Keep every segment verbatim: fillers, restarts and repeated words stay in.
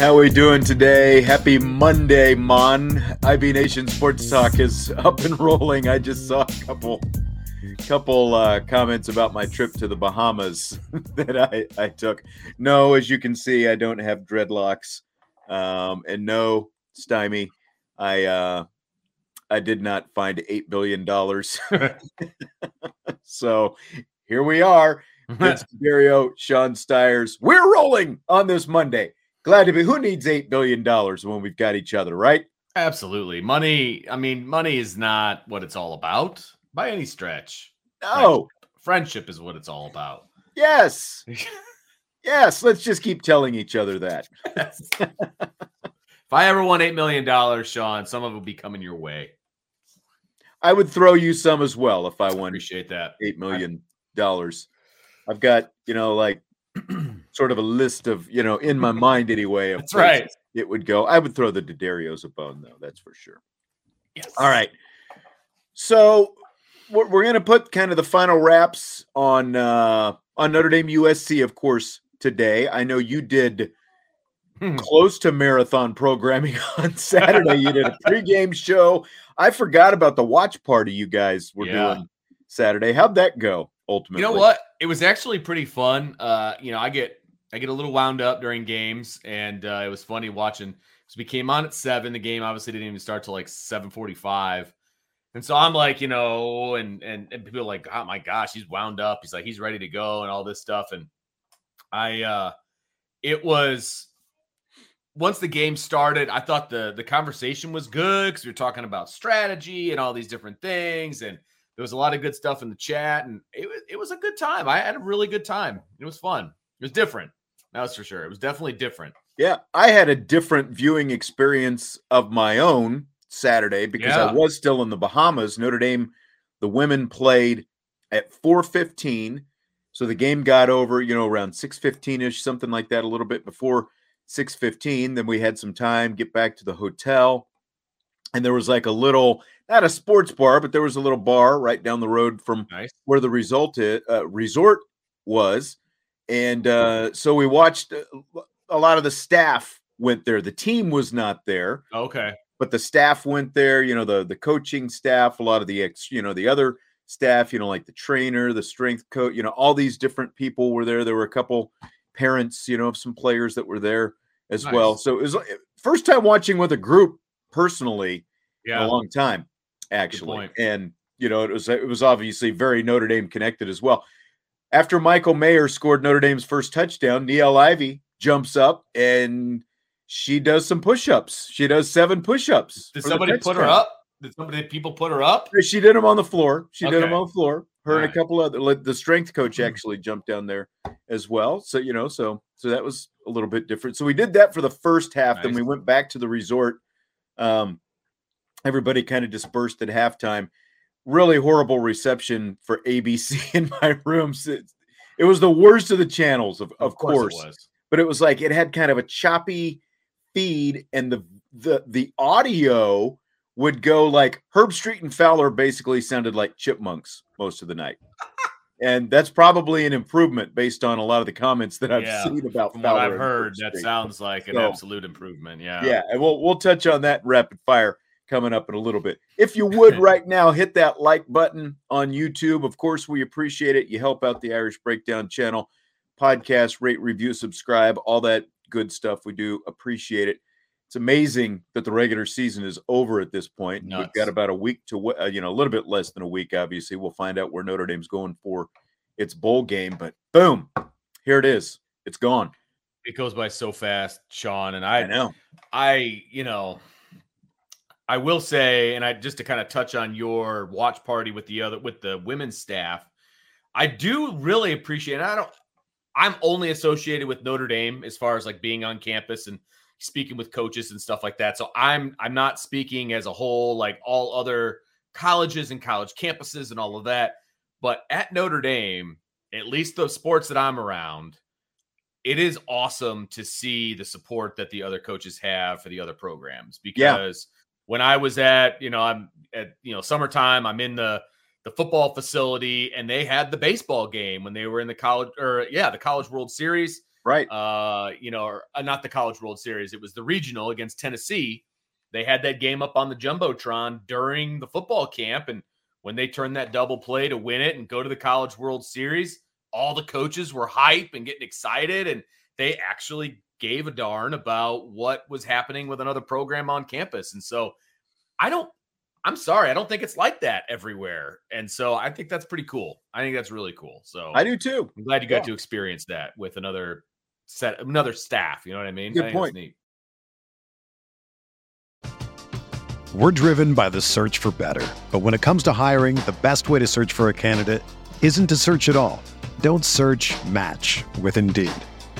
How we doing today? Happy Monday, Mon. I B Nation Sports Talk is up and rolling. I just saw a couple couple uh, comments about my trip to the Bahamas that I, I took. No, as you can see, I don't have dreadlocks. Um, and no, Stymie, I uh, I did not find eight billion dollars. So here we are. It's Dario, Sean Styers. We're rolling on this Monday. Glad to be. Who needs eight billion dollars when we've got each other, right? Absolutely. Money, I mean, money is not what it's all about by any stretch. No. Friendship, Friendship is what it's all about. Yes. Yes. Let's just keep telling each other that. If I ever won eight million dollars, Sean, some of it will be coming your way. I would throw you some as well if I won. Appreciate that. eight million dollars. I've got, you know, like, sort of a list of, you know, in my mind anyway. Of that's right. It would go. I would throw the Dadarios a bone, though. That's for sure. Yes. All right. So we're, we're going to put kind of the final wraps on uh, on Notre Dame U S C, of course, today. I know you did hmm. close to marathon programming on Saturday. You did a pregame show. I forgot about the watch party you guys were yeah. doing Saturday. How'd that go? Ultimately, you know what? It was actually pretty fun. Uh, you know, I get I get a little wound up during games, and uh, it was funny watching. Because we came on at seven, the game obviously didn't even start till like seven forty-five, and so I'm like, you know, and and and people are like, oh my gosh, he's wound up. He's like, he's ready to go, and all this stuff. And I, uh, it was once the game started, I thought the the conversation was good because we were talking about strategy and all these different things, and there was a lot of good stuff in the chat, and it was, it was a good time. I had a really good time. It was fun. It was different. That was for sure. It was definitely different. Yeah, I had a different viewing experience of my own Saturday because yeah. I was still in the Bahamas. Notre Dame, the women played at four fifteen, so the game got over, you know, around six fifteen-ish, something like that, a little bit before six fifteen. Then we had some time, get back to the hotel, and there was like a little – not a sports bar, but there was a little bar right down the road from nice. where the result is, uh, resort was. And uh, so we watched uh, a lot of the staff went there. The team was not there. Okay. But the staff went there, you know, the, the coaching staff, a lot of the, ex, you know, the other staff, you know, like the trainer, the strength coach, you know, all these different people were there. There were a couple parents, you know, of some players that were there as nice. well. So it was first time watching with a group personally yeah. in a long time. Actually, and you know, it was it was obviously very Notre Dame connected as well. After Michael Mayer scored Notre Dame's first touchdown, Neal Ivey jumps up and she does some push-ups. She does seven push-ups. Did somebody put her up? Did somebody people put her up? She did them on the floor. She okay. did them on the floor. Her right. and a couple other the strength coach actually jumped down there as well. So you know, so so that was a little bit different. So we did that for the first half. Nice. Then we went back to the resort. Um, Everybody kind of dispersed at halftime. Really horrible reception for A B C in my room. It was the worst of the channels, of, of, of course. course. It was. But it was like it had kind of a choppy feed, and the the the audio would go like Herb Street and Fowler basically sounded like chipmunks most of the night. And that's probably an improvement based on a lot of the comments that I've yeah, seen about Fowler. From what I've heard, that sounds like an so, absolute improvement. Yeah. Yeah. And we'll, we'll touch on that rapid fire coming up in a little bit. If you would right now, hit that like button on YouTube. Of course, we appreciate it. You help out the Irish Breakdown channel, podcast, rate, review, subscribe, all that good stuff. We do appreciate it. It's amazing that the regular season is over at this point. Nuts. We've got about a week to, uh, you know, a little bit less than a week, obviously. We'll find out where Notre Dame's going for its bowl game, but boom, here it is. It's gone. It goes by so fast, Sean. And I, I know, I, you know, I will say, and I just to kind of touch on your watch party with the other, with the women's staff, I do really appreciate, and I don't, I'm only associated with Notre Dame as far as like being on campus and speaking with coaches and stuff like that. So I'm I'm not speaking as a whole, like all other colleges and college campuses and all of that. But at Notre Dame, at least the sports that I'm around, it is awesome to see the support that the other coaches have for the other programs. Because yeah. when I was at, you know, I'm at, you know, summertime, I'm in the the football facility, and they had the baseball game when they were in the college or yeah, the College World Series. Right. Uh, you know, or not the College World Series. It was the regional against Tennessee. They had that game up on the Jumbotron during the football camp. And when they turned that double play to win it and go to the College World Series, all the coaches were hype and getting excited. And they actually gave a darn about what was happening with another program on campus. And so I don't, I'm sorry, I don't think it's like that everywhere. And so I think that's pretty cool. I think that's really cool. So I do too. I'm glad you got yeah. to experience that with another set another staff. You know what I mean? Good I point. Neat. We're driven by the search for better, but when it comes to hiring, the best way to search for a candidate isn't to search at all. Don't search, match with Indeed.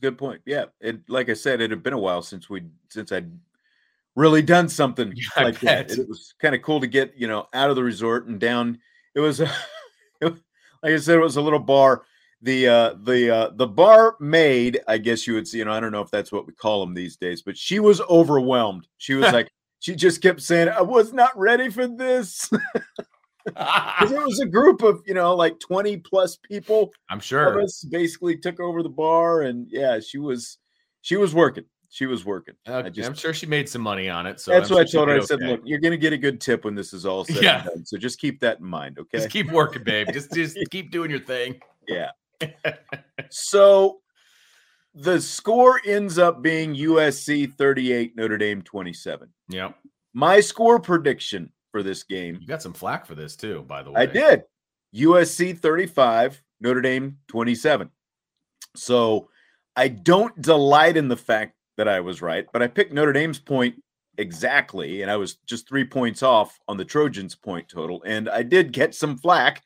Good point. Yeah, and like I said, it had been a while since we since I'd really done something yeah, like that. It was kind of cool to get, you know, out of the resort and down. It was, a, it was like I said, it was a little bar. The uh, the uh, the barmaid, I guess you would see. You know, I don't know if that's what we call them these days, but she was overwhelmed. She was like, she just kept saying, "I was not ready for this." It was a group of, you know, like twenty plus people. I'm sure. Us basically took over the bar, and yeah, she was, she was working. She was working. Okay. Just, I'm sure she made some money on it. So that's what I told her. I said, look, you're going to get a good tip when this is all said yeah. and done. So just keep that in mind. Okay. Just keep working, babe. Just, just keep doing your thing. Yeah. So the score ends up being U S C thirty-eight, Notre Dame twenty-seven. Yeah. My score prediction for this game. You got some flack for this too, by the way. I did. U S C thirty-five, Notre Dame twenty-seven. So I don't delight in the fact that I was right, but I picked Notre Dame's point exactly, and I was just three points off on the Trojans' point total, and I did get some flack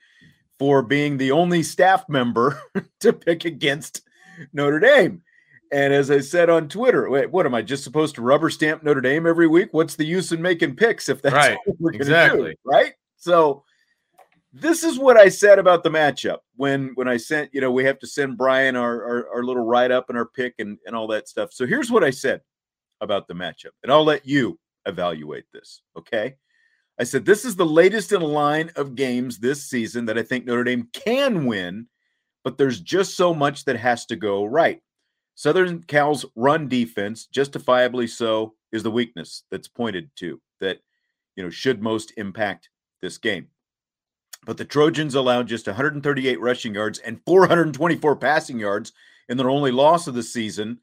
for being the only staff member to pick against Notre Dame. And as I said on Twitter, wait, what am I just supposed to rubber stamp Notre Dame every week? What's the use in making picks if that's right, what we're exactly. going to do, right? So this is what I said about the matchup when when I sent, you know, we have to send Brian our our, our little write-up and our pick and, and all that stuff. So here's what I said about the matchup, and I'll let you evaluate this, okay? I said this is the latest in a line of games this season that I think Notre Dame can win, but there's just so much that has to go right. Southern Cal's run defense, justifiably so, is the weakness that's pointed to that, you know, should most impact this game. But the Trojans allowed just one hundred thirty-eight rushing yards and four hundred twenty-four passing yards in their only loss of the season,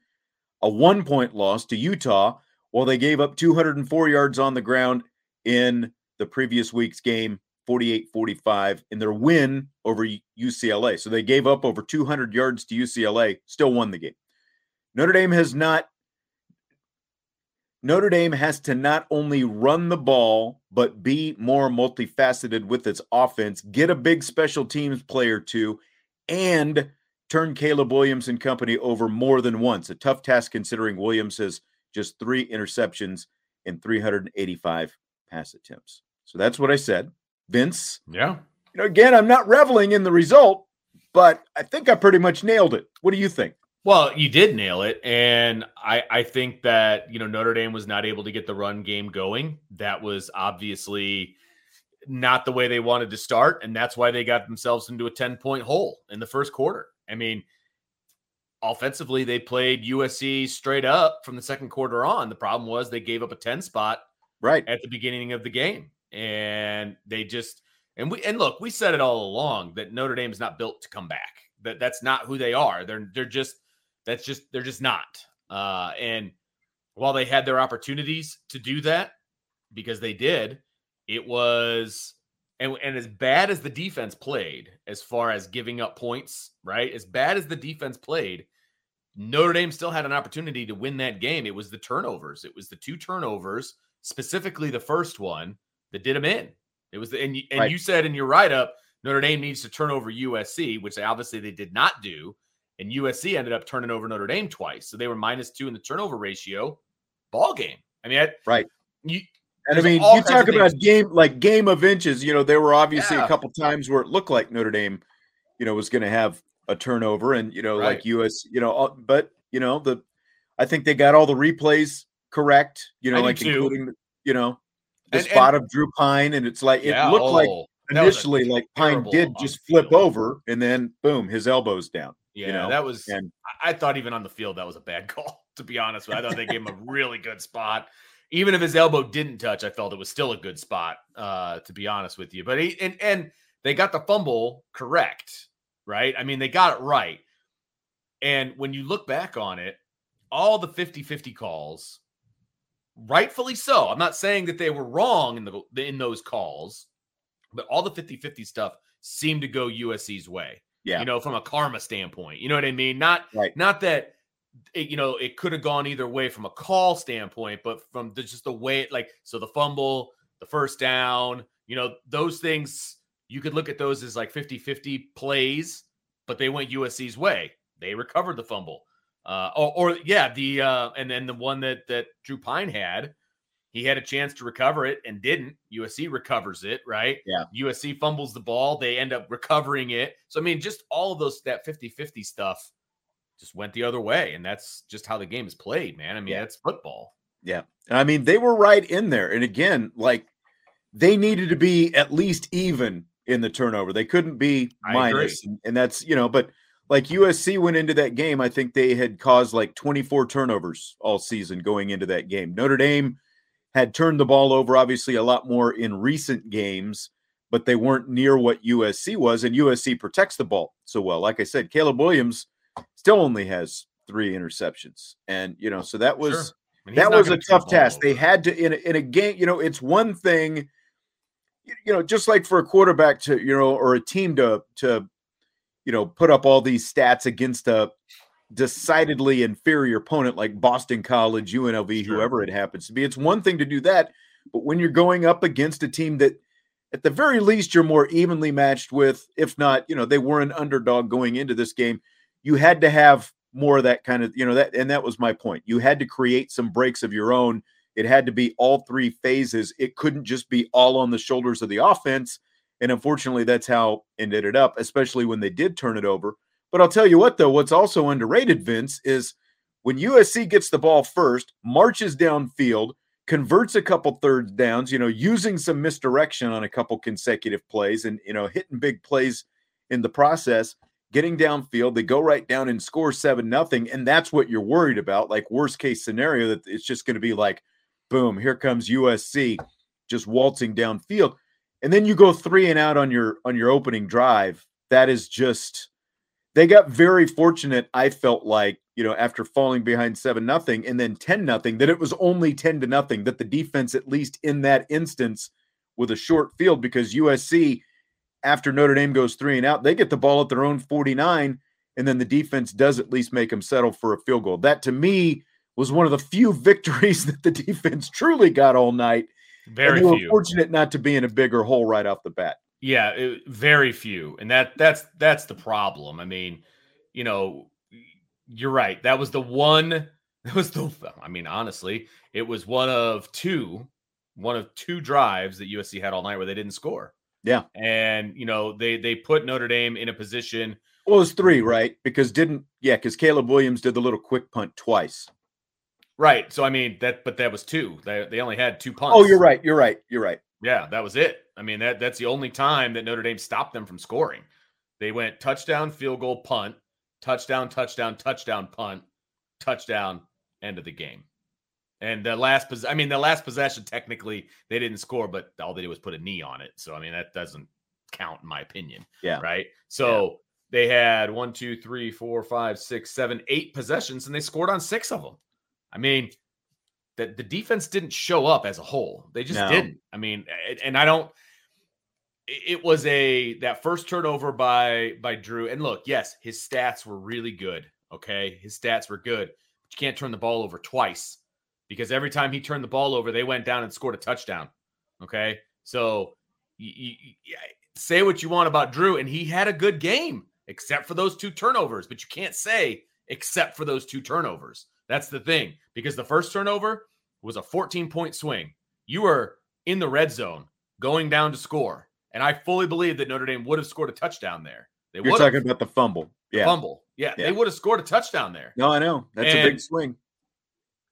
a one-point loss to Utah, while they gave up two hundred four yards on the ground in the previous week's game, forty-eight forty-five, in their win over U C L A. So they gave up over two hundred yards to U C L A, still won the game. Notre Dame has not Notre Dame has to not only run the ball, but be more multifaceted with its offense, get a big special teams player too, and turn Caleb Williams and company over more than once. A tough task considering Williams has just three interceptions in three hundred eighty-five pass attempts. So that's what I said. Vince? Yeah. You know, again, I'm not reveling in the result, but I think I pretty much nailed it. What do you think? Well, you did nail it, and I, I think that, you know, Notre Dame was not able to get the run game going. That was obviously not the way they wanted to start, and that's why they got themselves into a ten-point hole in the first quarter. I mean, offensively, they played U S C straight up from the second quarter on. The problem was they gave up a ten-spot right at the beginning of the game, and they just – and we and look, we said it all along that Notre Dame is not built to come back. That that's not who they are. They're they're just – That's just, they're just not. Uh, and while they had their opportunities to do that, because they did, it was, and, and as bad as the defense played, as far as giving up points, right? As bad as the defense played, Notre Dame still had an opportunity to win that game. It was the turnovers. It was the two turnovers, specifically the first one, that did them in. It was the, and, and right. You said in your write-up, Notre Dame needs to turn over U S C, which obviously they did not do. And U S C ended up turning over Notre Dame twice. So they were minus two in the turnover ratio. Ball game. I mean, I, right. You, and I mean, you talk about game, like game of inches. You know, there were obviously yeah. a couple times where it looked like Notre Dame, you know, was going to have a turnover and, you know, right. like U S, you know, but, you know, the, I think they got all the replays correct, you know, I like including, the, you know, the and, spot and, of Drew Pine. And it's like, yeah, it looked oh, like initially like Pine did just flip over and then boom, his elbow's down. Yeah, you know, that was and, – I thought even on the field that was a bad call, to be honest with you. I thought they gave him a really good spot. Even if his elbow didn't touch, I felt it was still a good spot, uh, to be honest with you. But he, and, and they got the fumble correct, right? I mean, they got it right. And when you look back on it, all the fifty-fifty calls, rightfully so. I'm not saying that they were wrong in the in those calls, but all the fifty-fifty stuff seemed to go U S C's way. Yeah. You know, from a karma standpoint, you know what I mean? Not, right. not that, it, you know, it could have gone either way from a call standpoint, but from the, just the way it like, so the fumble, the first down, you know, those things, you could look at those as like fifty-fifty plays, but they went U S C's way. They recovered the fumble. Uh, or, or yeah, the, uh, and then the one that, that Drew Pine had, he had a chance to recover it and didn't. U S C recovers it, right? Yeah. U S C fumbles the ball. They end up recovering it. So, I mean, just all of those, that fifty-fifty stuff just went the other way. And that's just how the game is played, man. I mean, yeah. That's football. Yeah. And I mean, they were right in there. And again, like they needed to be at least even in the turnover. They couldn't be minus. And, and that's, you know, but like U S C went into that game. I think they had caused like twenty-four turnovers all season going into that game. Notre Dame had turned the ball over, obviously, a lot more in recent games, but they weren't near what U S C was, and U S C protects the ball so well. Like I said, Caleb Williams still only has three interceptions. And, you know, so that was sure. that was a tough task. Over. They had to, in a, in a game, you know, it's one thing, you know, just like for a quarterback to, you know, or a team to, to you know, put up all these stats against a decidedly inferior opponent like Boston College, U N L V, sure. whoever it happens to be. It's one thing to do that, but when you're going up against a team that at the very least you're more evenly matched with, if not, you know, they were an underdog going into this game, you had to have more of that kind of, you know, that, and that was my point. You had to create some breaks of your own. It had to be all three phases. It couldn't just be all on the shoulders of the offense. And unfortunately, that's how it ended up, especially when they did turn it over. But I'll tell you what, though, what's also underrated, Vince, is when U S C gets the ball first, marches downfield, converts a couple third downs, you know, using some misdirection on a couple consecutive plays and, you know, hitting big plays in the process, getting downfield, they go right down and score seven nothing, and that's what you're worried about, like worst case scenario, that it's just going to be like, boom, here comes U S C just waltzing downfield. and then you go three and out on your on your opening drive. That is just, they got very fortunate, I felt like, you know, after falling behind seven nothing and then ten nothing, that it was only ten to nothing, that the defense, at least in that instance, with a short field, because U S C, after Notre Dame goes three and out, they get the ball at their own forty-nine, and then the defense does at least make them settle for a field goal. That, to me, was one of the few victories that the defense truly got all night. Very few. And they were fortunate not to be in a bigger hole right off the bat. Yeah, it, very few. And that that's that's the problem. I mean, you know, you're right. That was the one that was the I mean, honestly, it was one of two one of two drives that U S C had all night where they didn't score. Yeah. And, you know, they they put Notre Dame in a position. Well, it was three, right? Because didn't yeah, because Caleb Williams did the little quick punt twice. Right. So I mean that but that was two. They they only had two punts. Oh, you're right. You're right. You're right. Yeah, that was it. I mean, that that's the only time that Notre Dame stopped them from scoring. They went touchdown, field goal, punt, touchdown, touchdown, touchdown, punt, touchdown, end of the game. And the last pos- I mean, the last possession, technically, they didn't score, but all they did was put a knee on it. So, I mean, that doesn't count in my opinion. Yeah. Right? So, yeah. They had one, two, three, four, five, six, seven, eight possessions, and they scored on six of them. I mean, that the defense didn't show up as a whole. They just no. didn't. I mean, and I don't, it was a, that first turnover by, by Drew. And look, yes, his stats were really good. Okay. His stats were good, but you can't turn the ball over twice, because every time he turned the ball over, they went down and scored a touchdown. Okay. So you, you, you say what you want about Drew, and he had a good game except for those two turnovers, but you can't say except for those two turnovers. That's the thing, because the first turnover was a fourteen-point swing. You were in the red zone going down to score, and I fully believe that Notre Dame would have scored a touchdown there. They You're would've. talking about the fumble. Yeah. The fumble. Yeah, yeah, they would have scored a touchdown there. No, I know. That's and a big swing.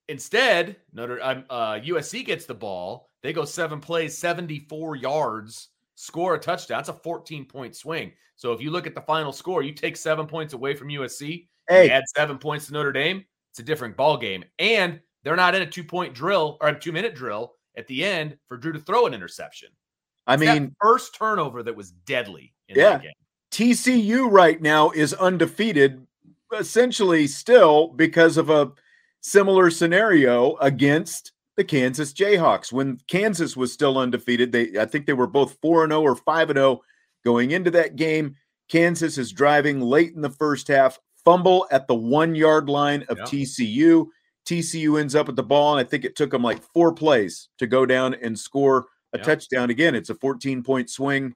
Instead, Notre uh, U S C gets the ball. They go seven plays, seventy-four yards, score a touchdown. That's a fourteen-point swing. So if you look at the final score, you take seven points away from U S C, hey. You add seven points to Notre Dame, it's a different ball game, and they're not in a two-point drill or a two-minute drill at the end for Drew to throw an interception. I it's mean, that first turnover that was deadly in yeah. that game. T C U right now is undefeated, essentially still because of a similar scenario against the Kansas Jayhawks. When Kansas was still undefeated, they I think they were both four and oh or five and oh going into that game. Kansas is driving late in the first half. Fumble at the one-yard line of yeah. T C U. T C U ends up with the ball, and I think it took them like four plays to go down and score a yeah. touchdown. Again, it's a fourteen-point swing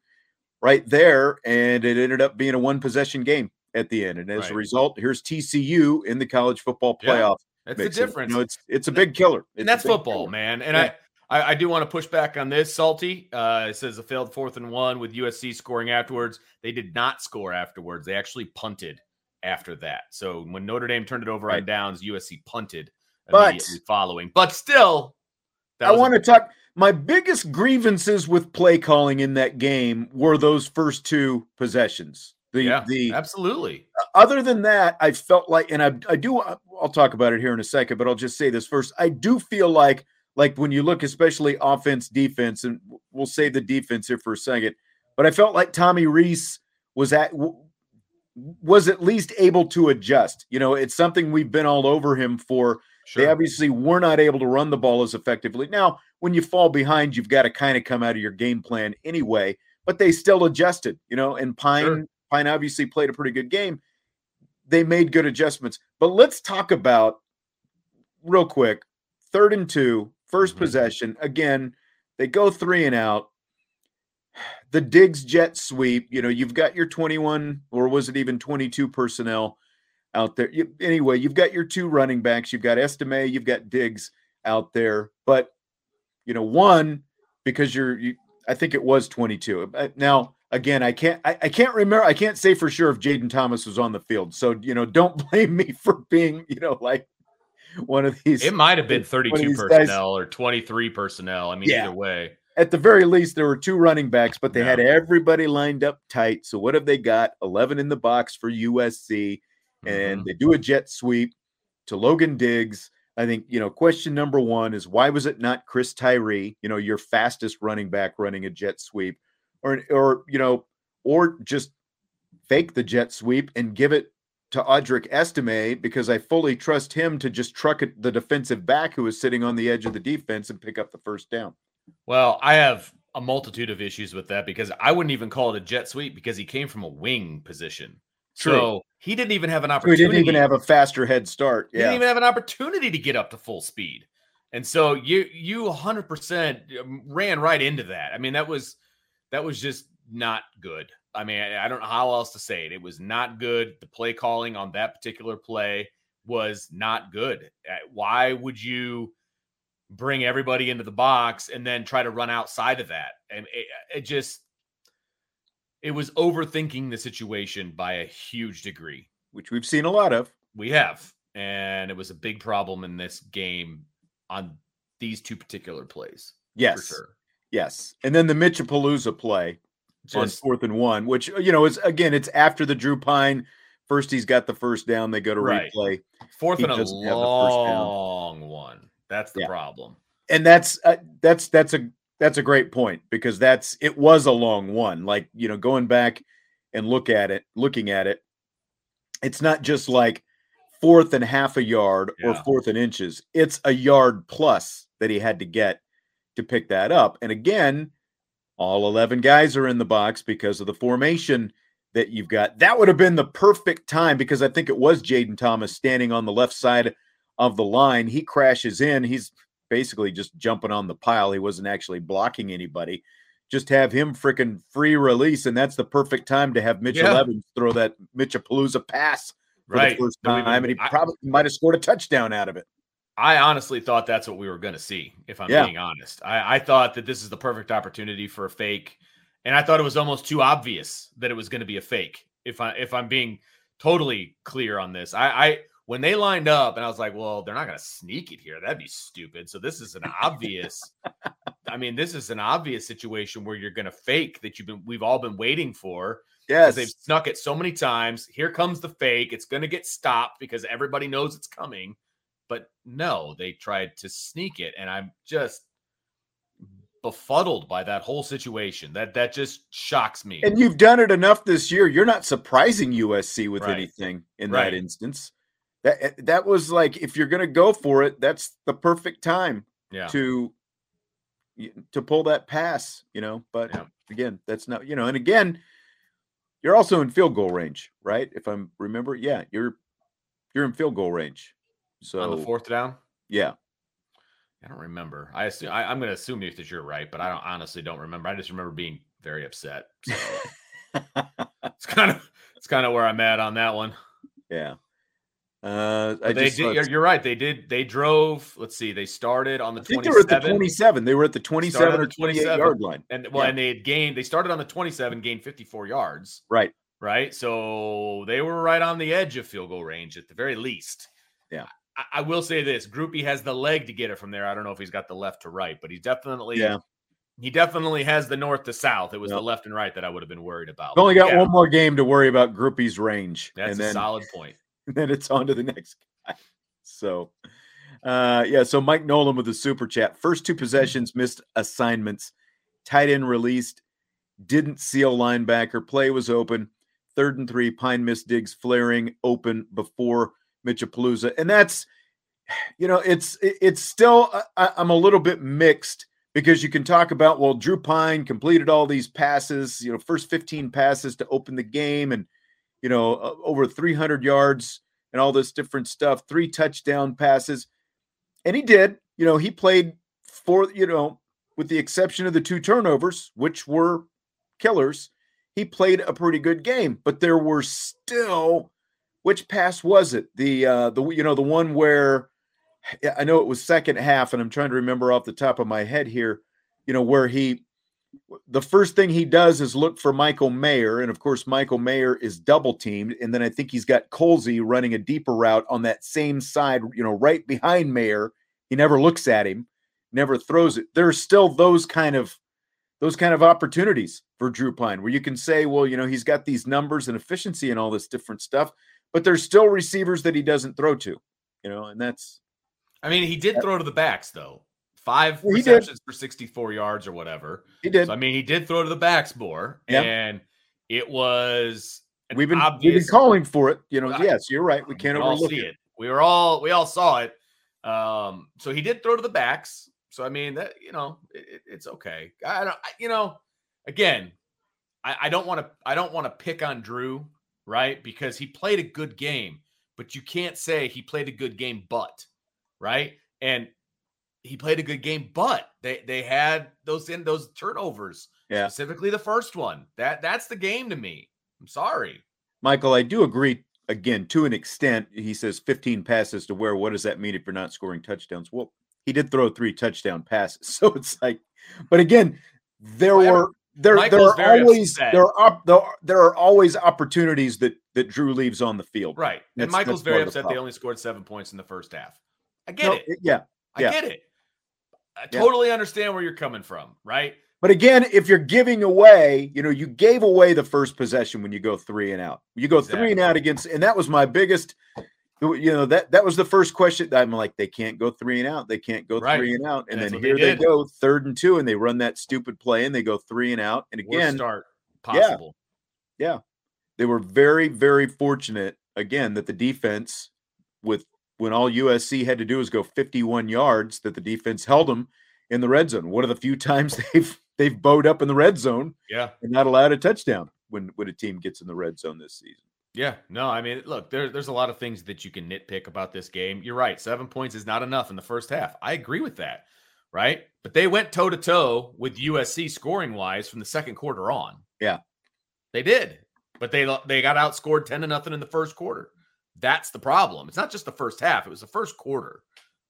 right there, and it ended up being a one-possession game at the end. And as right. a result, here's T C U in the college football playoff. Yeah. That's mix. the difference. You know, it's, it's a big killer. It's and that's football, killer. man. And yeah. I, I, I do want to push back on this. Salty uh, it says a failed fourth and one with U S C scoring afterwards. They did not score afterwards. They actually punted after that. So when Notre Dame turned it over right. on downs, U S C punted immediately but, following. But still, that I want to talk. My biggest grievances with play calling in that game were those first two possessions. The, yeah, the, absolutely. Other than that, I felt like, and I, I do, I'll talk about it here in a second, but I'll just say this first. I do feel like, like when you look, especially offense, defense, and we'll save the defense here for a second, but I felt like Tommy Reese was at, was at least able to adjust. You know, it's something we've been all over him for. Sure. They obviously were not able to run the ball as effectively. Now, when you fall behind, you've got to kind of come out of your game plan anyway, but they still adjusted, you know, and Pine, sure. Pine obviously played a pretty good game. They made good adjustments. But let's talk about, real quick, third and two, first mm-hmm. possession. Again, they go three and out. The Diggs jet sweep, you know, you've got your twenty-one or was it even twenty-two personnel out there. You, anyway, you've got your two running backs. You've got Estime, you've got Diggs out there. But, you know, one, because you're, you, I think it was twenty-two. Now, again, I can't, I, I can't remember. I can't say for sure if Jaden Thomas was on the field. So, you know, don't blame me for being, you know, like one of these. It might've been thirty-two personnel guys. Or twenty-three personnel. I mean, yeah. either way. At the very least, there were two running backs, but they yeah. had everybody lined up tight. So what have they got? eleven in the box for U S C, and mm-hmm. they do a jet sweep to Logan Diggs. I think, you know, question number one is, why was it not Chris Tyree, you know, your fastest running back, running a jet sweep, or, or, you know, or just fake the jet sweep and give it to Audric Estime, because I fully trust him to just truck at the defensive back who is sitting on the edge of the defense and pick up the first down. Well, I have a multitude of issues with that, because I wouldn't even call it a jet sweep, because he came from a wing position. True. So he didn't even have an opportunity. He didn't even have a faster head start. Yeah. He didn't even have an opportunity to get up to full speed. And so you, you one hundred percent ran right into that. I mean, that was, that was just not good. I mean, I don't know how else to say it. It was not good. The play calling on that particular play was not good. Why would you bring everybody into the box and then try to run outside of that? And it, it just, it was overthinking the situation by a huge degree, which we've seen a lot of. We have. And it was a big problem in this game on these two particular plays. Yes. For sure. Yes. And then the Mitchapalooza play. Just, on fourth and one, which, you know, is, again, it's after the Drew Pine. First, he's got the first down. They go to right. replay. Fourth he and a long one. That's the yeah. problem. And that's, uh, that's, that's a, that's a great point, because that's, it was a long one. Like, you know, going back and look at it, looking at it, it's not just like fourth and half a yard yeah. or fourth and inches. It's a yard plus that he had to get to pick that up. And again, all eleven guys are in the box because of the formation that you've got. That would have been the perfect time, because I think it was Jaden Thomas standing on the left side of the line. He crashes in. He's basically just jumping on the pile. He wasn't actually blocking anybody. Just have him freaking free release, and that's the perfect time to have Mitchell yeah. Evans throw that Mitchapalooza pass for right. the first time, I mean, and he I, probably might have scored a touchdown out of it. I honestly thought that's what we were going to see, if I'm yeah. being honest. I, I thought that this is the perfect opportunity for a fake, and I thought it was almost too obvious that it was going to be a fake, if, I, if I'm being totally clear on this. I, I when they lined up, and I was like, well, they're not going to sneak it here. That'd be stupid. So this is an obvious – I mean, this is an obvious situation where you're going to fake that you've been. We've all been waiting for. Yes. They've snuck it so many times. Here comes the fake. It's going to get stopped because everybody knows it's coming. But no, they tried to sneak it, and I'm just befuddled by that whole situation. That that just shocks me. And you've done it enough this year. You're not surprising U S C with right. anything in right. that instance. That that was like, if you're going to go for it, that's the perfect time yeah. to to pull that pass, you know. But yeah. again, that's not, you know. And again, you're also in field goal range, right? If I'm remember, yeah, you're you're in field goal range. So on the fourth down? Yeah. I don't remember. I assume I, I'm gonna assume that you're right, but I don't honestly don't remember. I just remember being very upset. So it's kind of it's kind of where I'm at on that one. Yeah. Uh I they just, did, you're, you're right. They did they drove, let's see, they started on the twenty-seven. They were at the twenty-seven. They were at the twenty-seven or twenty-eight yard line. And well, yeah. and they had gained, they started on the twenty-seven, gained fifty-four yards. Right. Right. So they were right on the edge of field goal range at the very least. Yeah. I will say this, Groupie has the leg to get it from there. I don't know if he's got the left to right, but he's definitely, yeah. he definitely has the north to south. It was yep. the left and right that I would have been worried about. Only got yeah. one more game to worry about Groupie's range. That's and a then, solid point. And then it's on to the next guy. So, uh, yeah. So Mike Nolan with the super chat, first two possessions, missed assignments, tight end released, didn't seal linebacker, play was open, third and three, Pine missed digs flaring open before Mitchapalooza. And that's, you know, it's, it's still, I, I'm a little bit mixed, because you can talk about, well, Drew Pine completed all these passes, you know, first fifteen passes to open the game, and, you know, uh, over three hundred yards and all this different stuff, three touchdown passes. And he did, you know, he played for, you know, with the exception of the two turnovers, which were killers, he played a pretty good game, but there were still, which pass was it? The, uh, the you know, the one where I know it was second half, and I'm trying to remember off the top of my head here, you know, where he, the first thing he does is look for Michael Mayer. And, of course, Michael Mayer is double teamed. And then I think he's got Colsey running a deeper route on that same side, you know, right behind Mayer. He never looks at him, never throws it. There are still those kind of, those kind of opportunities for Drew Pine, where you can say, well, you know, he's got these numbers and efficiency and all this different stuff, but there's still receivers that he doesn't throw to, you know, and that's I mean, he did throw to the backs, though. Five well, receptions for sixty-four yards or whatever. He did. So, I mean, he did throw to the backs more, yeah. and it was we've been obvious, we've been calling for it. You know, I, yes, you're right. We can't we overlook see it. it. We were all we all saw it. Um, so he did throw to the backs. So I mean, that you know, it, it's okay. I don't, I, you know, again, I, I don't want to I don't want to pick on Drew, right? Because he played a good game, but you can't say he played a good game, but right and. He played a good game, but they, they had those in those turnovers, yeah. specifically the first one. That that's the game to me. I'm sorry, Michael. I do agree again to an extent. He says fifteen passes to where. What does that mean if you're not scoring touchdowns? Well, he did throw three touchdown passes, so it's like. But again, there well, were there Michael's there are always upset. there are there are always opportunities that that Drew leaves on the field. Right, that's, and Michael's very upset. The they only scored seven points in the first half. I get no, it. Yeah, I yeah. get it. I totally yeah. understand where you're coming from, right? But again, if you're giving away, you know, you gave away the first possession when you go three and out. You go exactly. three and out against, and that was my biggest, you know, that that was the first question. That I'm like, they can't go three and out. They can't go right. three and out. And That's then here they, they go, third and two, and they run that stupid play, and they go three and out. And again, worst start possible. Yeah, yeah. They were very, very fortunate, again, that the defense with – when all U S C had to do was go fifty-one yards, that the defense held them in the red zone. One of the few times they've they've bowed up in the red zone, yeah, and not allowed a touchdown when when a team gets in the red zone this season. Yeah, no, I mean, look, there, there's a lot of things that you can nitpick about this game. You're right, seven points is not enough in the first half. I agree with that, right? But they went toe to toe with U S C scoring wise from the second quarter on. Yeah, they did, but they they got outscored ten to nothing in the first quarter. That's the problem. It's not just the first half. It was the first quarter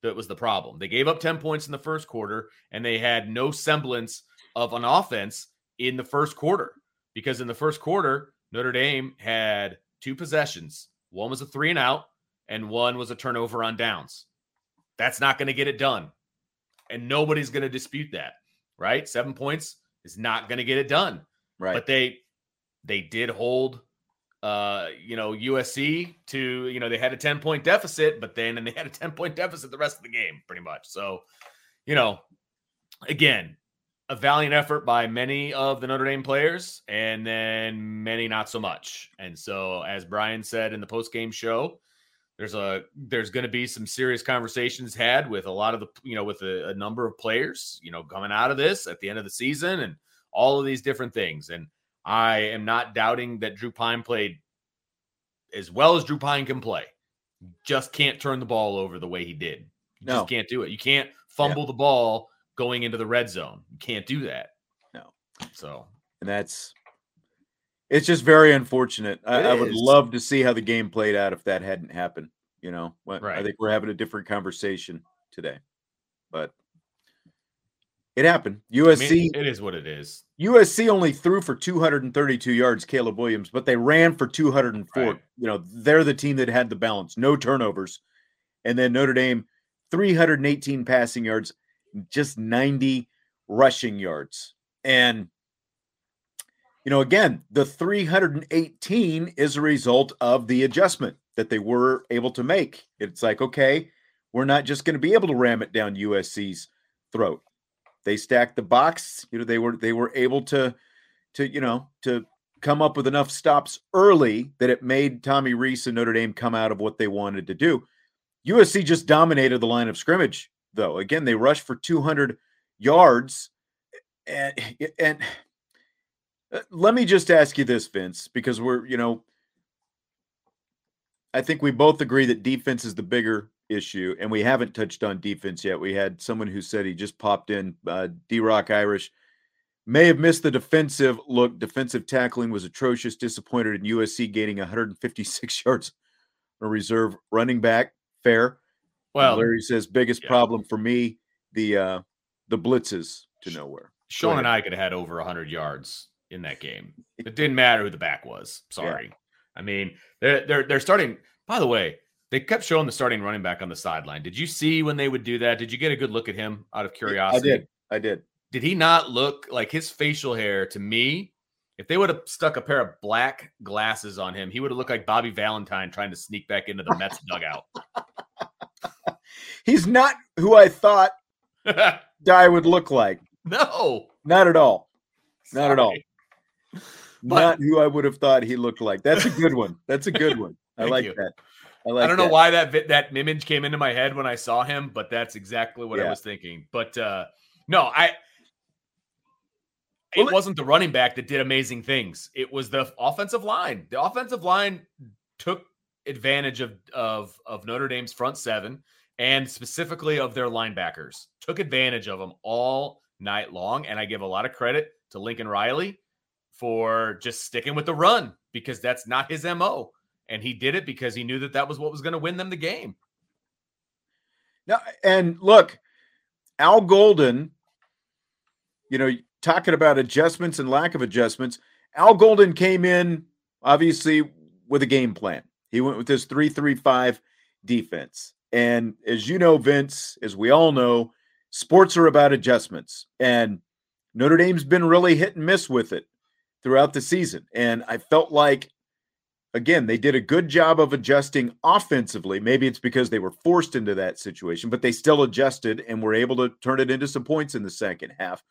that was the problem. They gave up ten points in the first quarter, and they had no semblance of an offense in the first quarter. Because in the first quarter, Notre Dame had two possessions. One was a three and out, and one was a turnover on downs. That's not going to get it done. And nobody's going to dispute that, right? Seven points is not going to get it done. Right. But they they did hold – Uh, you know, U S C to, you know, they had a ten-point deficit, but then and they had a ten-point deficit the rest of the game, pretty much. So, you know, again, a valiant effort by many of the Notre Dame players, and then many not so much. And so, as Brian said in the post-game show, there's a there's going to be some serious conversations had with a lot of the, you know, with a, a number of players, you know, coming out of this at the end of the season and all of these different things. And I am not doubting that Drew Pine played as well as Drew Pine can play. Just can't turn the ball over the way he did. You no. just can't do it. You can't fumble yeah. the ball going into the red zone. You can't do that. No. So, and that's, it's just very unfortunate. I, I would love to see how the game played out if that hadn't happened. You know, right. I think we're having a different conversation today, but it happened. U S C. I mean, it is what it is. U S C only threw for two hundred thirty-two yards, Caleb Williams, but they ran for two hundred four. Right. You know, they're the team that had the balance, no turnovers. And then Notre Dame, three hundred eighteen passing yards, just ninety rushing yards. And, you know, again, the three hundred eighteen is a result of the adjustment that they were able to make. It's like, okay, we're not just going to be able to ram it down U S C's throat. They stacked the box. You know, they were they were able to to, you know, to come up with enough stops early that it made Tommy Reese and Notre Dame come out of what they wanted to do. U S C just dominated the line of scrimmage, though. Again, they rushed for two hundred yards. And and let me just ask you this, Vince, because we're, you know, I think we both agree that defense is the bigger issue, and we haven't touched on defense yet. We had someone who said he just popped in, uh, D-Rock Irish, may have missed the defensive look. Defensive tackling was atrocious, disappointed in U S C gaining one hundred fifty-six yards on a reserve running back. Fair. Well, and Larry says, biggest yeah. problem for me, the uh, the blitzes to nowhere. Sean and I could have had over one hundred yards in that game. It didn't matter who the back was. Sorry. Yeah. I mean, they're, they're, they're starting, by the way, they kept showing the starting running back on the sideline. Did you see when they would do that? Did you get a good look at him out of curiosity? I did. I did. Did he not look like his facial hair to me? If they would have stuck a pair of black glasses on him, he would have looked like Bobby Valentine trying to sneak back into the Mets dugout. he's not who I thought Dye would look like. No. Not at all. Sorry. Not at all. But, not who I would have thought he looked like. That's a good one. That's a good one. I like you. that. I, like I don't know that. why that that image came into my head when I saw him, but that's exactly what yeah. I was thinking. But uh, no, I it well, wasn't the running back that did amazing things. It was the offensive line. The offensive line took advantage of of, of Notre Dame's front seven and specifically of their linebackers. Took advantage of them all night long, and I give a lot of credit to Lincoln Riley for just sticking with the run because that's not his M O. And he did it because he knew that that was what was going to win them the game. Now, and look, Al Golden, you know, talking about adjustments and lack of adjustments, Al Golden came in, obviously, with a game plan. He went with his three three five defense. And as you know, Vince, as we all know, sports are about adjustments. And Notre Dame's been really hit and miss with it throughout the season. And I felt like, again, they did a good job of adjusting offensively. Maybe it's because they were forced into that situation, but they still adjusted and were able to turn it into some points in the second half.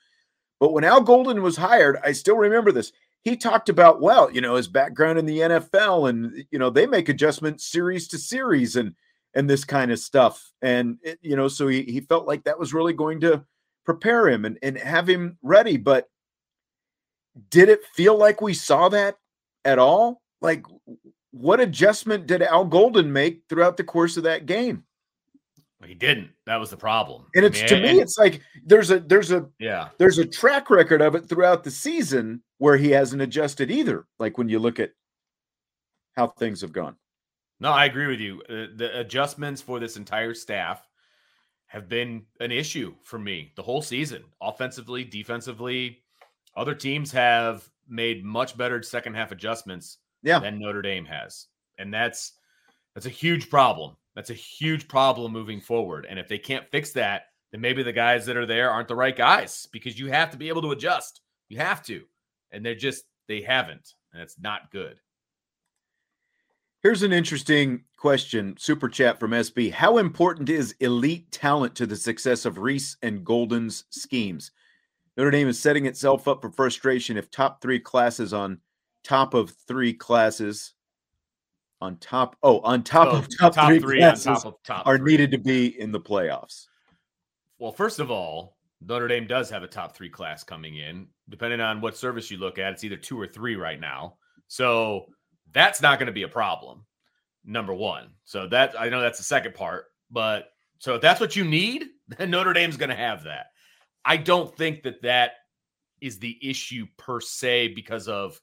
But when Al Golden was hired, I still remember this. He talked about, well, you know, his background in the N F L and, you know, they make adjustments series to series and and this kind of stuff. And, it, you know, so he, he felt like that was really going to prepare him and, and have him ready. But did it feel like we saw that at all? Like, what adjustment did Al Golden make throughout the course of that game? He didn't. That was the problem. And it's I mean, to me, it's like there's a there's a yeah there's a track record of it throughout the season where he hasn't adjusted either. Like when you look at how things have gone. No, I agree with you. Uh, the adjustments for this entire staff have been an issue for me the whole season, offensively, defensively. Other teams have made much better second half adjustments. Yeah. Than Notre Dame has. And that's that's a huge problem. That's a huge problem moving forward. And if they can't fix that, then maybe the guys that are there aren't the right guys because you have to be able to adjust. You have to. And they're just, they haven't. And it's not good. Here's an interesting question. Super chat from S B. How important is elite talent to the success of Reese and Golden's schemes? Notre Dame is setting itself up for frustration if top three classes on top of three classes on top. Oh, on top oh, of top, top three, three classes on top of top are three. Needed to be in the playoffs. Well, first of all, Notre Dame does have a top three class coming in. Depending on what service you look at, it's either two or three right now. So that's not going to be a problem. Number one. So that, I know that's the second part, but so if that's what you need, then Notre Dame's going to have that. I don't think that that is the issue per se because of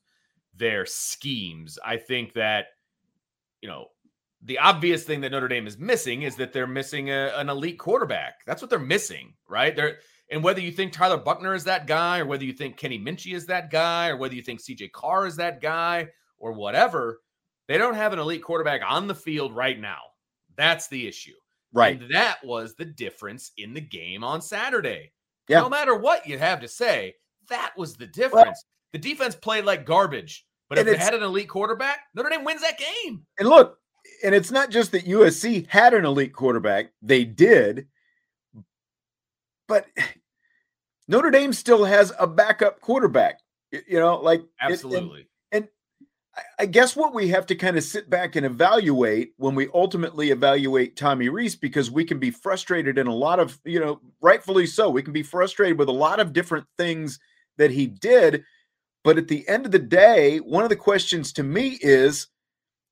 their schemes. I think that, you know, the obvious thing that Notre Dame is missing is that they're missing a, an elite quarterback. That's what they're missing, right? They're, and whether you think Tyler Buckner is that guy or whether you think Kenny Minchie is that guy or whether you think C J Carr is that guy or whatever, they don't have an elite quarterback on the field right now. That's the issue. Right. And that was the difference in the game on Saturday. Yeah. No matter what you have to say, that was the difference. Well, the defense played like garbage. But and if they had an elite quarterback, Notre Dame wins that game. And look, and it's not just that U S C had an elite quarterback. They did. But Notre Dame still has a backup quarterback. You know, like. Absolutely. It, and, and I guess what we have to kind of sit back and evaluate when we ultimately evaluate Tommy Reese, because we can be frustrated in a lot of, you know, rightfully so. We can be frustrated with a lot of different things that he did. But at the end of the day, one of the questions to me is,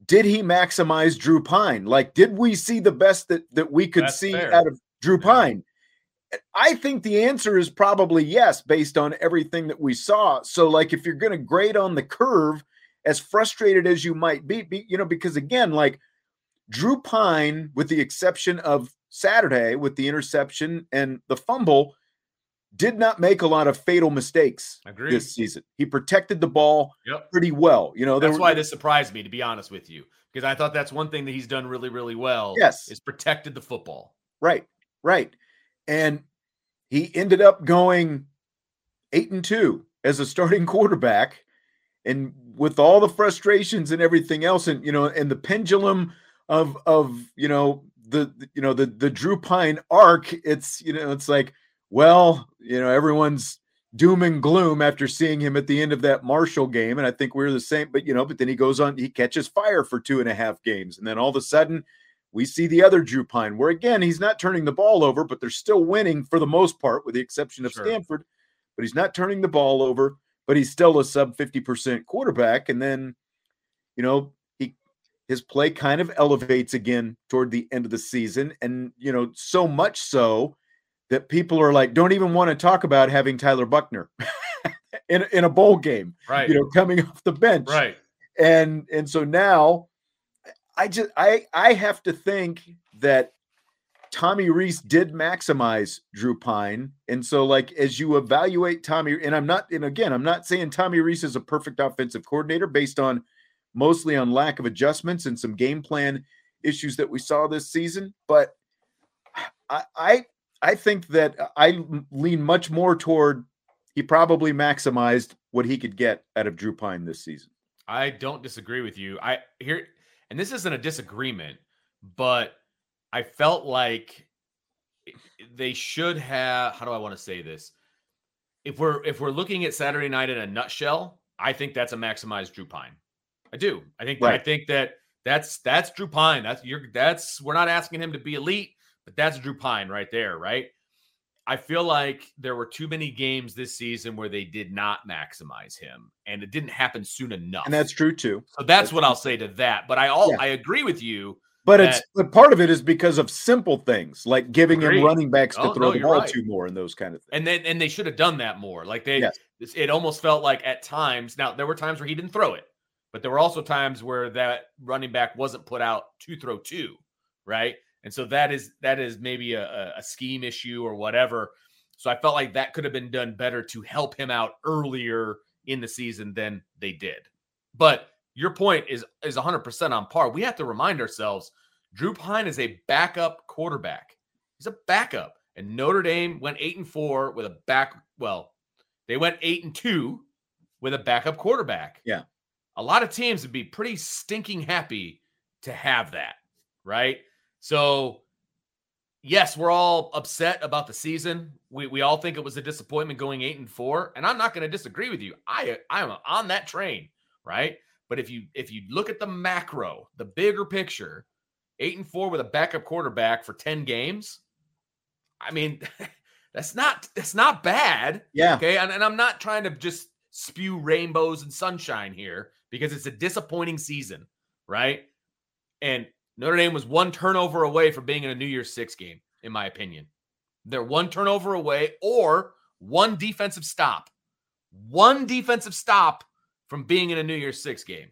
did he maximize Drew Pine? Like, did we see the best that, that we could That's see fair. out of Drew Pine? Yeah. I think the answer is probably yes, based on everything that we saw. So, like, if you're going to grade on the curve, as frustrated as you might be, be, you know, because, again, like, Drew Pine, with the exception of Saturday, with the interception and the fumble, did not make a lot of fatal mistakes Agreed. this season. He protected the ball yep. pretty well. You know, that's were, why this surprised me, to be honest with you, because I thought that's one thing that he's done really, really well. Yes, is protected the football. Right, right. And he ended up going eight and two as a starting quarterback, and with all the frustrations and everything else, and you know, and the pendulum of of you know the, you know, the, the Drew Pine arc, it's, you know, it's like, well, you know, everyone's doom and gloom after seeing him at the end of that Marshall game. And I think we're the same, but, you know, but then he goes on, he catches fire for two and a half games. And then all of a sudden we see the other Drew Pine, where again, he's not turning the ball over, but they're still winning for the most part, with the exception of sure. Stanford, but he's not turning the ball over, but he's still a sub fifty percent quarterback. And then, you know, his play kind of elevates again toward the end of the season. And, you know, so much so that people are like, don't even want to talk about having Tyler Buckner in, in a bowl game, right. you know, coming off the bench. Right. And, and so now I just, I, I have to think that Tommy Reese did maximize Drew Pine. And so, like, as you evaluate Tommy, and I'm not, and again, I'm not saying Tommy Reese is a perfect offensive coordinator based on, mostly on lack of adjustments and some game plan issues that we saw this season. But I, I, I think that I lean much more toward he probably maximized what he could get out of Drew Pine this season. I don't disagree with you. I here, and this isn't a disagreement, but I felt like they should have, how do I want to say this? If we're, if we're looking at Saturday night in a nutshell, I think that's a maximized Drew Pine. I do. I think right. I think that that's that's Drew Pine. That's you're that's we're not asking him to be elite, but that's Drew Pine right there, right? I feel like there were too many games this season where they did not maximize him, and it didn't happen soon enough. And that's true too. So that's, that's what true. I'll say to that. But I all yeah. I agree with you. But that, it's but part of it is because of simple things like giving him running backs oh, to throw no, the ball right. to more and those kind of things. And then and they should have done that more. Like they yes. it almost felt like at times. Now there were times where he didn't throw it. But there were also times where that running back wasn't put out to throw two, right? And so that is that is maybe a, a scheme issue or whatever. So I felt like that could have been done better to help him out earlier in the season than they did. But your point is, is one hundred percent on par. We have to remind ourselves, Drew Pine is a backup quarterback. He's a backup. And Notre Dame went eight and four with a back – well, they went eight and two with a backup quarterback. Yeah. A lot of teams would be pretty stinking happy to have that, right? So, yes, we're all upset about the season. We we all think it was a disappointment going eight and four, and I'm not going to disagree with you. I I'm on that train, right? But if you if you look at the macro, the bigger picture, eight and four with a backup quarterback for ten games, I mean, that's not that's not bad. Yeah. Okay, and, and I'm not trying to just spew rainbows and sunshine here, because it's a disappointing season, right? And Notre Dame was one turnover away from being in a New Year's Six game, in my opinion. They're one turnover away or one defensive stop. One defensive stop from being in a New Year's Six game.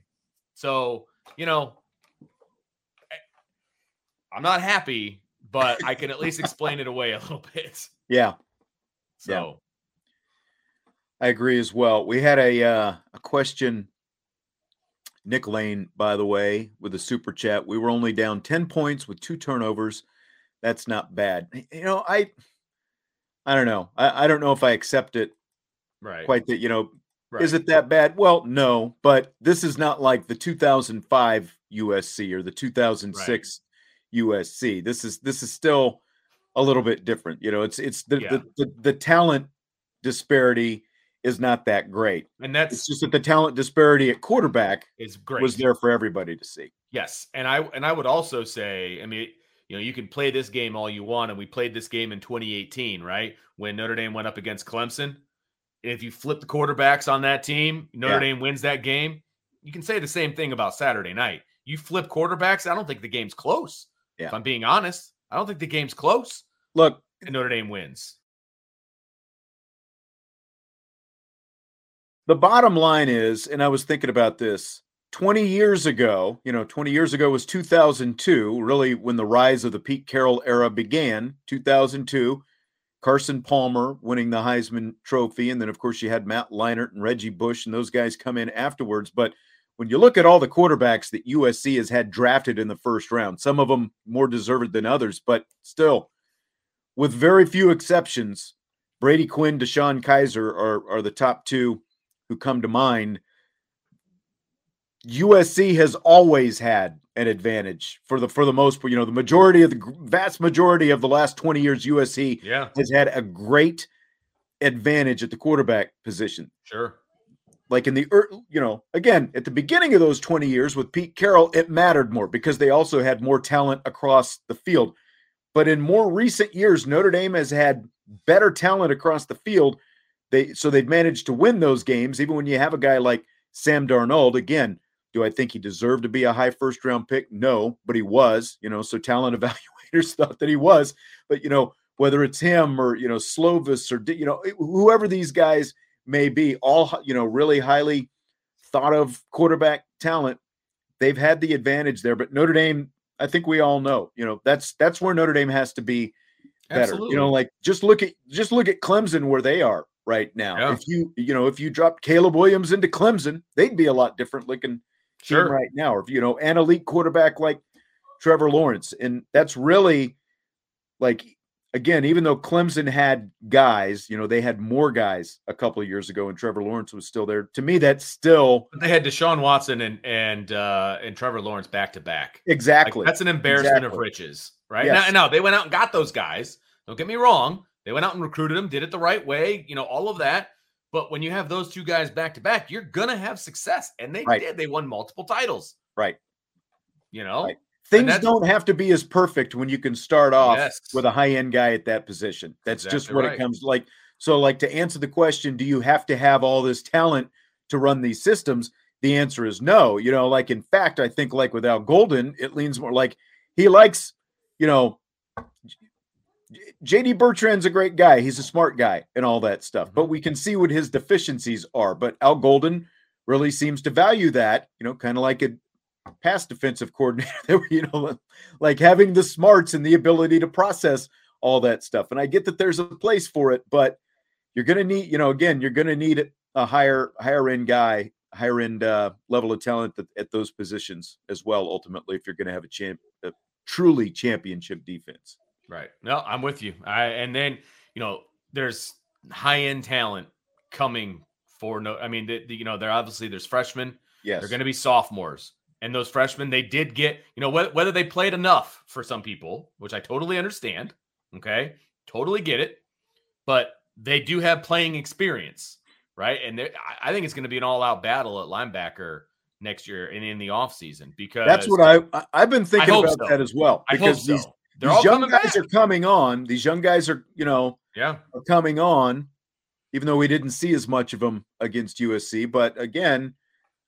So, you know, I'm not happy, but I can at least explain it away a little bit. Yeah. So. Yeah. I agree as well. We had a uh, a question, Nick Lane, by the way, with a super chat. We were only down ten points with two turnovers. That's not bad. You know, I I don't know. I, I don't know if I accept it right. quite that, you know, right. is it that bad? Well, no, but this is not like the two thousand five U S C or the two thousand six right. U S C. This is this is still a little bit different. You know, it's it's the yeah. the, the, the talent disparity is not that great. And that's it's just that the talent disparity at quarterback is great. Was there for everybody to see. Yes. And I, and I would also say, I mean, you know, you can play this game all you want. And we played this game in twenty eighteen, right? When Notre Dame went up against Clemson. If you flip the quarterbacks on that team, Notre yeah. Dame wins that game. You can say the same thing about Saturday night. You flip quarterbacks. I don't think the game's close. Yeah. If I'm being honest, I don't think the game's close. Look, and Notre Dame wins. The bottom line is, and I was thinking about this, twenty years ago, you know, twenty years ago was two thousand two, really when the rise of the Pete Carroll era began, two thousand two, Carson Palmer winning the Heisman Trophy. And then, of course, you had Matt Leinart and Reggie Bush and those guys come in afterwards. But when you look at all the quarterbacks that U S C has had drafted in the first round, some of them more deserved than others, but still, with very few exceptions, Brady Quinn, DeShone Kizer are, are the top two who come to mind. U S C has always had an advantage for the for the most part. You know, the majority of the vast majority of the last twenty years, U S C yeah. has had a great advantage at the quarterback position. Sure. Like in the, you know, again, at the beginning of those twenty years with Pete Carroll, it mattered more because they also had more talent across the field. But in more recent years, Notre Dame has had better talent across the field. They so they've managed to win those games, even when you have a guy like Sam Darnold. Again, do I think he deserved to be a high first round pick? No, but he was, you know, so talent evaluators thought that he was. But, you know, whether it's him or, you know, Slovis or, you know, whoever these guys may be, all, you know, really highly thought of quarterback talent, they've had the advantage there. But Notre Dame, I think we all know, you know, that's that's where Notre Dame has to be better. Absolutely. You know, like just look at just look at Clemson where they are right now. Yeah. If you you know, if you dropped Caleb Williams into Clemson, they'd be a lot different looking sure. team right now. Or if, you know, an elite quarterback like Trevor Lawrence. And that's really like, again, even though Clemson had guys, you know, they had more guys a couple of years ago and Trevor Lawrence was still there. To me, that's still. But they had Deshaun Watson and and uh, and Trevor Lawrence back to back. Exactly. Like, that's an embarrassment exactly. of riches, right? Yes. Now, no, they went out and got those guys. Don't get me wrong. They went out and recruited them, did it the right way, you know, all of that. But when you have those two guys back to back, you're going to have success. And they right. did. They won multiple titles. Right. You know? Right. Things don't have to be as perfect when you can start off yes. with a high-end guy at that position. That's exactly just what right. it comes like. So, like, to answer the question, do you have to have all this talent to run these systems? The answer is no. You know, like, in fact, I think, like, with Al Golden, it leans more like he likes, you know, J D Bertrand's a great guy. He's a smart guy and all that stuff. Mm-hmm. But we can see what his deficiencies are. But Al Golden really seems to value that, you know, kind of like a past defensive coordinator, that were, you know, like having the smarts and the ability to process all that stuff. And I get that there's a place for it, but you're going to need, you know, again, you're going to need a higher, higher end guy, higher end uh, level of talent at, at those positions as well. Ultimately, if you're going to have a champ, a truly championship defense. Right. No, I'm with you. I, and then, you know, there's high end talent coming for no, I mean, the, the, you know, they're obviously there's freshmen. Yes. They're going to be sophomores. And those freshmen, they did get, you know, wh- whether they played enough for some people, which I totally understand. Okay. Totally get it. But they do have playing experience, right? And I think it's going to be an all-out battle at linebacker next year and in the offseason because that's what I, I've been thinking about so. that as well. Because I hope so. these, these all young guys back. are coming on. These young guys are, you know, yeah. are coming on, even though we didn't see as much of them against U S C. But again,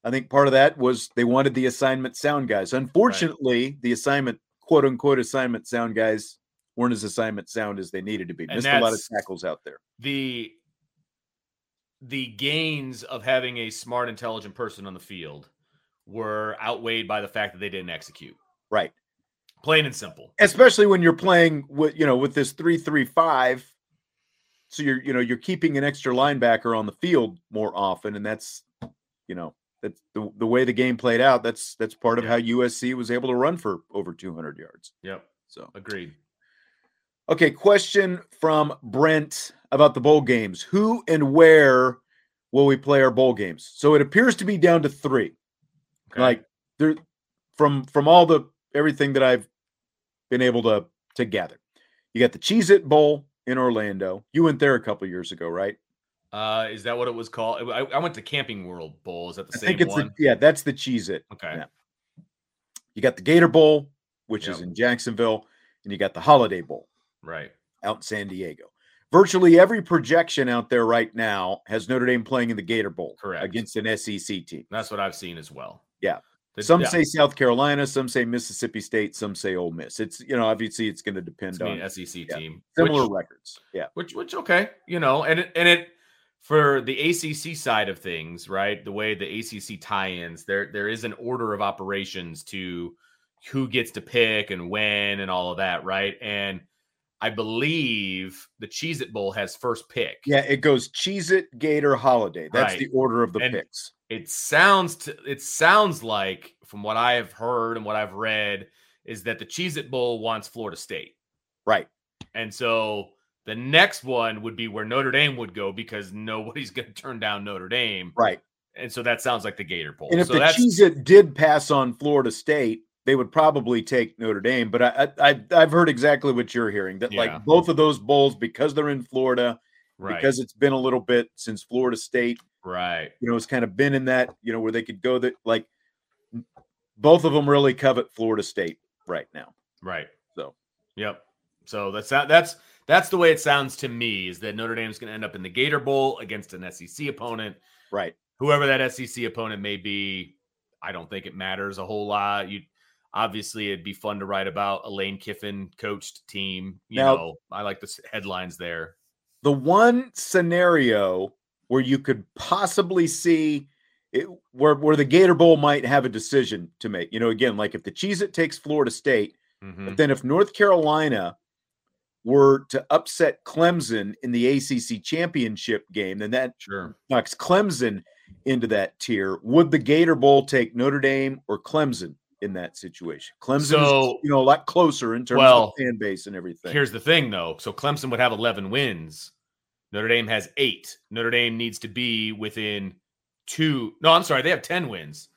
I think part of that was they wanted the assignment sound guys. Unfortunately, right. the assignment, quote unquote, assignment sound guys weren't as assignment sound as they needed to be. Missed a lot of tackles out there. The the gains of having a smart, intelligent person on the field were outweighed by the fact that they didn't execute. Right. Plain and simple. Especially when you're playing with, you know, with this three three five. So you're, you know, you're keeping an extra linebacker on the field more often, and that's, you know. That's the, the way the game played out. That's that's part of yeah. how U S C was able to run for over two hundred yards. Yep. So agreed. Okay, question from Brent about the bowl games. Who and where will we play our bowl games? So it appears to be down to three. Okay. Like there, from from all the everything that I've been able to to gather, you got the Cheez-It Bowl in Orlando. You went there a couple years ago, right? Uh, is that what it was called? I, I went to Camping World Bowl. Is that the I same think it's one? The, yeah, that's the Cheez-It. Okay. Yeah. You got the Gator Bowl, which yep. is in Jacksonville, and you got the Holiday Bowl. Right. Out in San Diego. Virtually every projection out there right now has Notre Dame playing in the Gator Bowl. Correct. Against an S E C team. That's what I've seen as well. Yeah. The, some yeah. say South Carolina, some say Mississippi State, some say Ole Miss. It's, you know, obviously it's going to depend on an S E C yeah, team. Similar which, records. Yeah. Which, which, okay. You know, and it, and it, for the A C C side of things, right, the way the A C C tie-ins, there there is an order of operations to who gets to pick and when and all of that, right? And I believe the Cheez-It Bowl has first pick. Yeah, it goes Cheez-It, Gator, Holiday. That's right. The order of the and picks. It sounds to, it sounds like, from what I have heard and what I've read, is that the Cheez-It Bowl wants Florida State. Right. And so the next one would be where Notre Dame would go because nobody's going to turn down Notre Dame. Right. And so that sounds like the Gator Bowl. And if so the Cheez-It did pass on Florida State, they would probably take Notre Dame. But I, I, I've heard exactly what you're hearing, that yeah. like both of those bowls, because they're in Florida, right. because it's been a little bit since Florida State, right? You know, it's kind of been in that, you know, where they could go that like both of them really covet Florida State right now. Right. So, yep. So that's that's that's the way it sounds to me, is that Notre Dame's going to end up in the Gator Bowl against an S E C opponent. Right. Whoever that S E C opponent may be, I don't think it matters a whole lot. You obviously, it'd be fun to write about a Lane Kiffin coached team. You now, know, I like the headlines there. The one scenario where you could possibly see it, where where the Gator Bowl might have a decision to make, you know, again, like if the Cheez-It takes Florida State, mm-hmm. but then if North Carolina were to upset Clemson in the A C C championship game, then that sure. knocks Clemson into that tier. Would the Gator Bowl take Notre Dame or Clemson in that situation? Clemson's, so, you know, a lot closer in terms well, of fan base and everything. Here's the thing, though. So Clemson would have eleven wins. Notre Dame has eight. Notre Dame needs to be within two. No, I'm sorry. They have ten wins,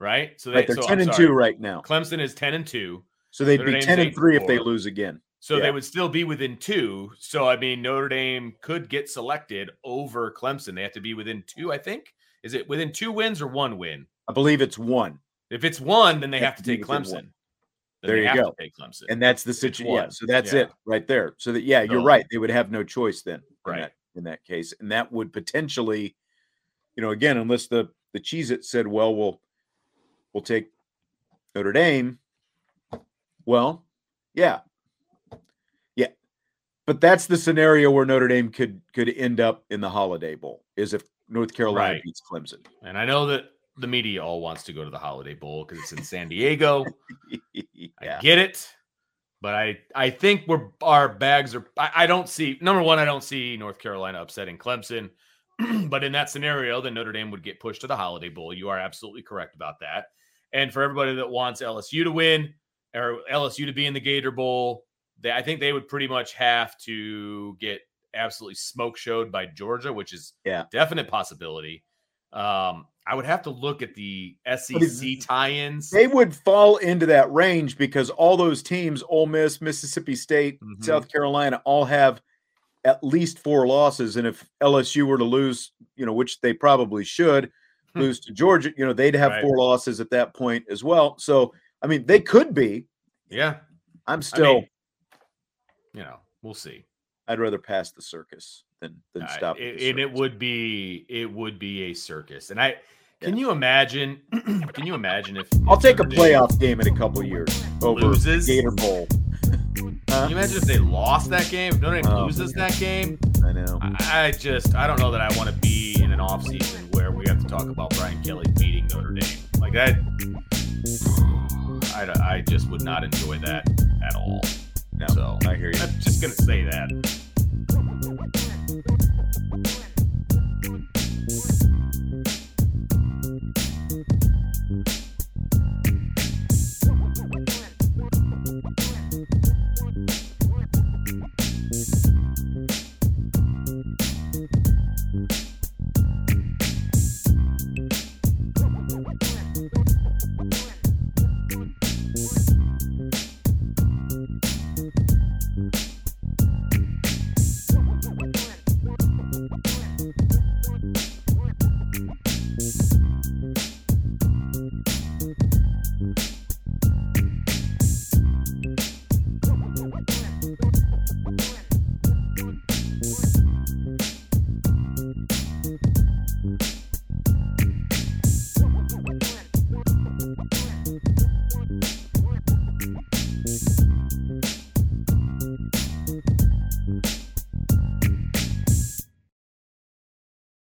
right? So they, right, they're so, ten I'm and sorry. two right now. Clemson is ten and two. So they'd Notre be Dame's ten and three if they lose again. So yeah. they would still be within two. So, I mean, Notre Dame could get selected over Clemson. They have to be within two, I think. Is it within two wins or one win? I believe it's one. If it's one, then they, they have, have to take Clemson. There you go. And that's the situation. Yeah, so that's yeah. it right there. So, that yeah, you're no. right. They would have no choice then right. in, that, in that case. And that would potentially, you know, again, unless the, the Cheez-It said, well, we'll we'll take Notre Dame. Well, yeah. But that's the scenario where Notre Dame could could end up in the Holiday Bowl, is if North Carolina right. beats Clemson. And I know that the media all wants to go to the Holiday Bowl because it's in San Diego. yeah. I get it. But I, I think we're our bags are – I don't see – number one, I don't see North Carolina upsetting Clemson. But in that scenario, then Notre Dame would get pushed to the Holiday Bowl. You are absolutely correct about that. And for everybody that wants L S U to win or L S U to be in the Gator Bowl, I think they would pretty much have to get absolutely smoke showed by Georgia, which is yeah. a definite possibility. Um, I would have to look at the S E C tie-ins. They would fall into that range because all those teams, Ole Miss, Mississippi State, mm-hmm. South Carolina, all have at least four losses. And if L S U were to lose, you know, which they probably should, lose to Georgia, you know, they'd have right. four losses at that point as well. So, I mean, they could be. Yeah. I'm still... I mean, you know, we'll see. I'd rather pass the circus than than right. stop. It, and it would be it would be a circus. And I yeah. can you imagine? Can you imagine if I'll if take Notre a playoff Dame game in a couple of years over loses. Gator Bowl? Huh? Can you imagine if they lost that game? If Notre Dame oh, loses yeah. that game, I know. I, I just I don't know that I want to be in an off season where we have to talk about Brian Kelly beating Notre Dame like that. I I just would not enjoy that at all. No, so I hear you. I'm just going to say that.